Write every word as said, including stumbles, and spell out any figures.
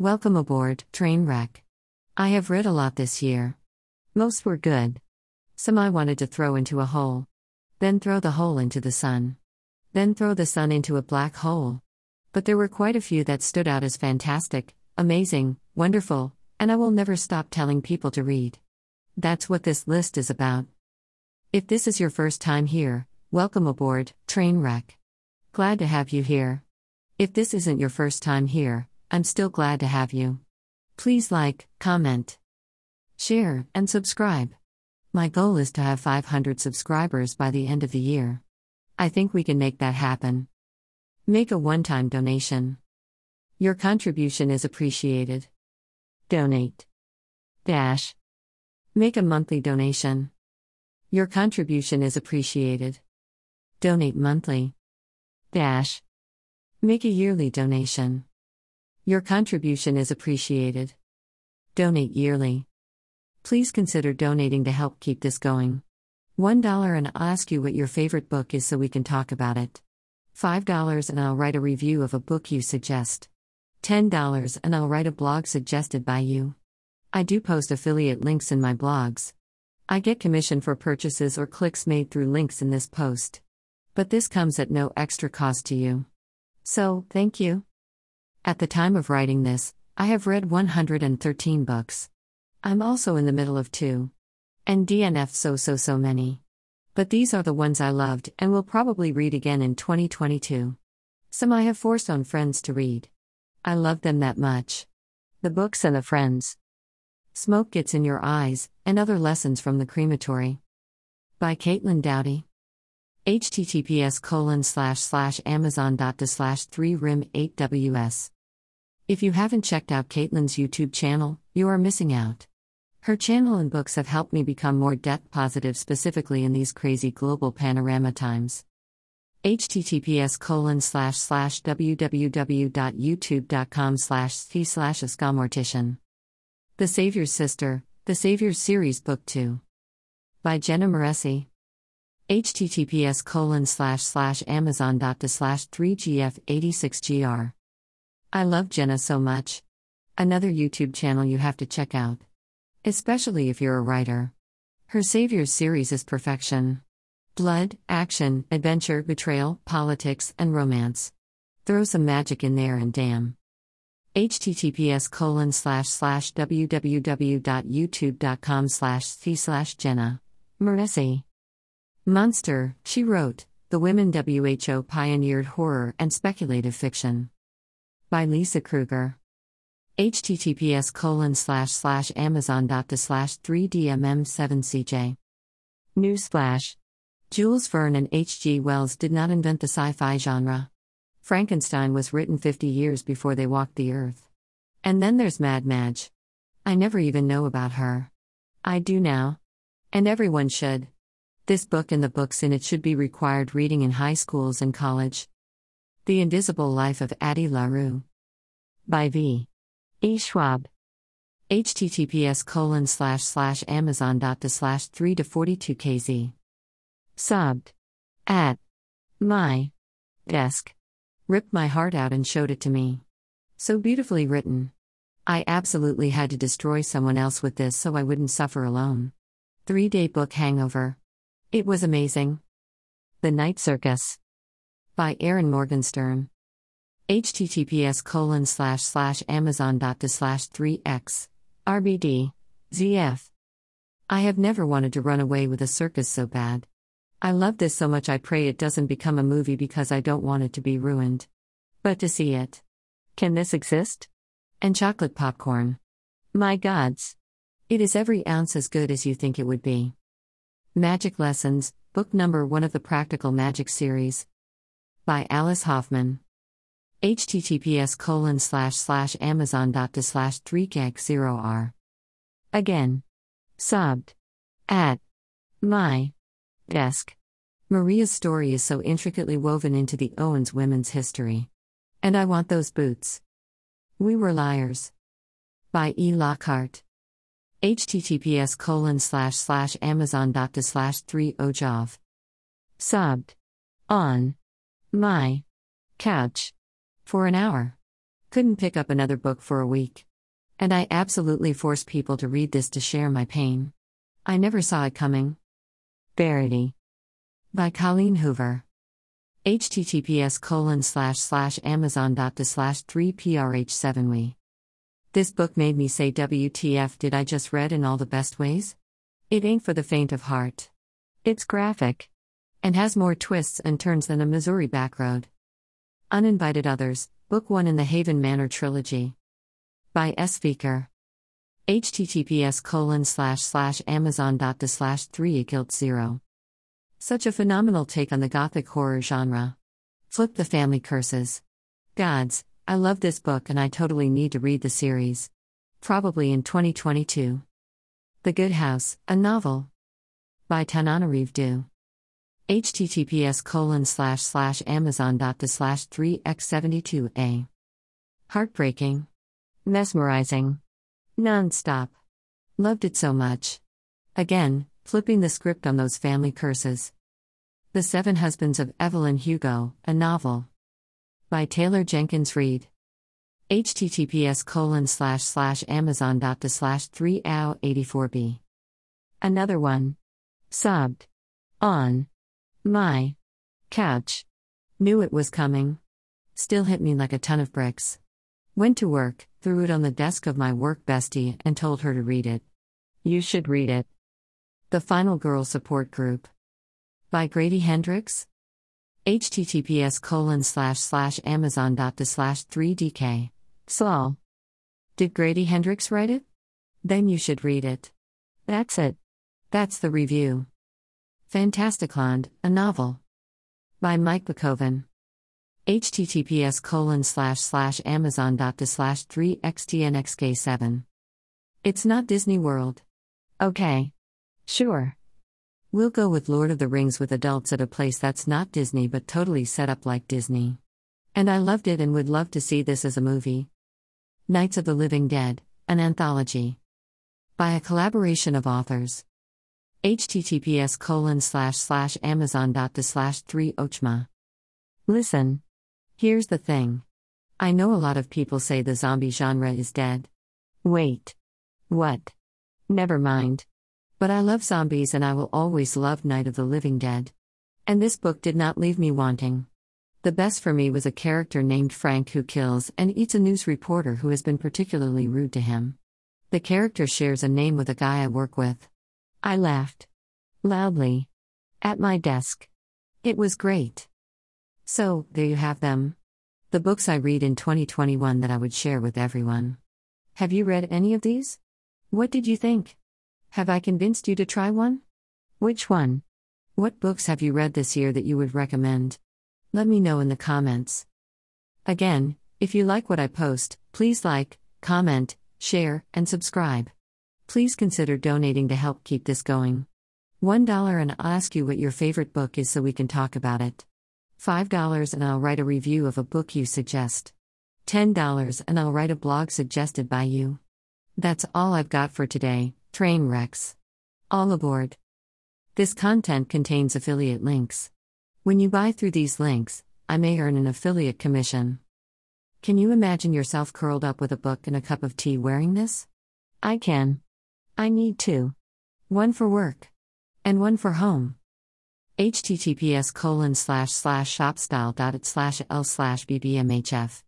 Welcome aboard, Trainwreck. I have read a lot this year. Most were good. Some I wanted to throw into a hole. Then throw the hole into the sun. Then throw the sun into a black hole. But there were quite a few that stood out as fantastic, amazing, wonderful, and I will never stop telling people to read. That's what this list is about. If this is your first time here, welcome aboard, Trainwreck. Glad to have you here. If this isn't your first time here, I'm still glad to have you. Please like, comment, share, and subscribe. My goal is to have five hundred subscribers by the end of the year. I think we can make that happen. Make a one-time donation. Your contribution is appreciated. Donate. Dash. Make a monthly donation. Your contribution is appreciated. Donate monthly. Dash. Make a yearly donation. Your contribution is appreciated. Donate yearly. Please consider donating to help keep this going. one dollar and I'll ask you what your favorite book is so we can talk about it. five dollars and I'll write a review of a book you suggest. ten dollars and I'll write a blog suggested by you. I do post affiliate links in my blogs. I get commission for purchases or clicks made through links in this post. But this comes at no extra cost to you. So, thank you. At the time of writing this, I have read one hundred thirteen books. I'm also in the middle of two. And D N F so so so many. But these are the ones I loved and will probably read again in twenty twenty-two. Some I have forced on friends to read. I love them that much. The books and the friends. Smoke Gets in Your Eyes, and Other Lessons from the Crematory. By Caitlin Doughty. Https colon slash slash amazon dot to slash three rim eight ws. If you haven't checked out Caitlin's YouTube channel, you are missing out. Her channel and books have helped me become more depth positive, specifically in these crazy global panorama times. Https colon slash slash www.youtube.com slash c slash escalmortician. The Savior's Sister, The Savior's Series Book two. By Jenna Moreci. Https colon slash slash amazon dot to slash three gf eighty six gr. I love Jenna so much. Another YouTube channel you have to check out, especially if you're a writer. Her Savior's series is perfection. Blood, action, adventure, betrayal, politics, and romance. Throw some magic in there and damn. Https colon slash slash www.youtube.com slash c slash Jenna Moreci. Monster, she wrote, The Women W H O Pioneered Horror and Speculative Fiction. By Lisa Krueger. Https colon slash slash amazon dot to slash three dmm7cj. Newsflash. Jules Verne and H G Wells did not invent the sci-fi genre. Frankenstein was written fifty years before they walked the earth. And then there's Mad Madge. I never even know about her. I do now. And everyone should. This book and the books in it should be required reading in high schools and college. The Invisible Life of Addie LaRue. By V. E. Schwab. Https colon slash slash amazon dot to slash three to forty-two kz. Sobbed. At. My. Desk. Ripped my heart out and showed it to me. So beautifully written. I absolutely had to destroy someone else with this so I wouldn't suffer alone. Three-day book hangover. It was amazing. The Night Circus. By Aaron Morgenstern. Https colon slash slash amazon dot to slash three x rbd zf. I have never wanted to run away with a circus so bad. I love this so much I pray it doesn't become a movie because I don't want it to be ruined. But to see it. Can this exist? And chocolate popcorn. My gods. It is every ounce as good as you think it would be. Magic Lessons, book number one of the Practical Magic series. By Alice Hoffman. Https colon slash slash amazon dot to slash three gag zero r. Again. Sobbed. At. My. Desk. Maria's story is so intricately woven into the Owens women's history. And I want those boots. We Were Liars. By E. Lockhart. Https colon slash slash amazon dot to slash three ojov. Sobbed. On. My. Couch. For an hour. Couldn't pick up another book for a week. And I absolutely forced people to read this to share my pain. I never saw it coming. Verity. By Colleen Hoover. Https colon slash slash amazon dot to slash three prh seven we. This book made me say W T F did I just read in all the best ways? It ain't for the faint of heart. It's graphic. And has more twists and turns than a Missouri backroad. Uninvited Others, Book one in the Haven Manor Trilogy. By S. Speaker. Https colon slash slash amazon dot to slash three equals zero. Such a phenomenal take on the gothic horror genre. Flip the family curses. Gods, I love this book and I totally need to read the series. Probably in twenty twenty-two. The Good House, a novel. By Tanana Reeve Due. Https colon slash slash amazon dot to slash three x seventy-two a. Heartbreaking. Mesmerizing. Non-stop. Loved it so much. Again, flipping the script on those family curses. The Seven Husbands of Evelyn Hugo, a novel. By Taylor Jenkins Reid. Https colon slash slash amazon dot to slash three ow eighty-four b. Another one. Sobbed. On. My. Couch. Knew it was coming. Still hit me like a ton of bricks. Went to work, threw it on the desk of my work bestie and told her to read it. You should read it. The Final Girl Support Group. By Grady Hendrix. Https colon slash slash amazon dot to slash three dk. Slol. Did Grady Hendrix write it? Then you should read it. That's it. That's the review. Fantasticland, a novel. By Mike Bakoven. Https colon slash slash amazon dot to slash three xtnxk7. It's not Disney World. Okay. Sure. We'll go with Lord of the Rings with adults at a place that's not Disney but totally set up like Disney. And I loved it and would love to see this as a movie. Nights of the Living Dead, an anthology. By a collaboration of authors. Https colon slash slash amazon dot to slash three ochma. Listen. Here's the thing. I know a lot of people say the zombie genre is dead. Wait. What? Never mind. But I love zombies and I will always love Night of the Living Dead. And this book did not leave me wanting. The best for me was a character named Frank who kills and eats a news reporter who has been particularly rude to him. The character shares a name with a guy I work with. I laughed. Loudly. At my desk. It was great. So, there you have them. The books I read in twenty twenty-one that I would share with everyone. Have you read any of these? What did you think? Have I convinced you to try one? Which one? What books have you read this year that you would recommend? Let me know in the comments. Again, if you like what I post, please like, comment, share, and subscribe. Please consider donating to help keep this going. one dollar and I'll ask you what your favorite book is so we can talk about it. five dollars and I'll write a review of a book you suggest. ten dollars and I'll write a blog suggested by you. That's all I've got for today, train wrecks. All aboard. This content contains affiliate links. When you buy through these links, I may earn an affiliate commission. Can you imagine yourself curled up with a book and a cup of tea wearing this? I can. I need two. One for work. And one for home. https colon slash slash shopstyle dot it slash l slash bbmhf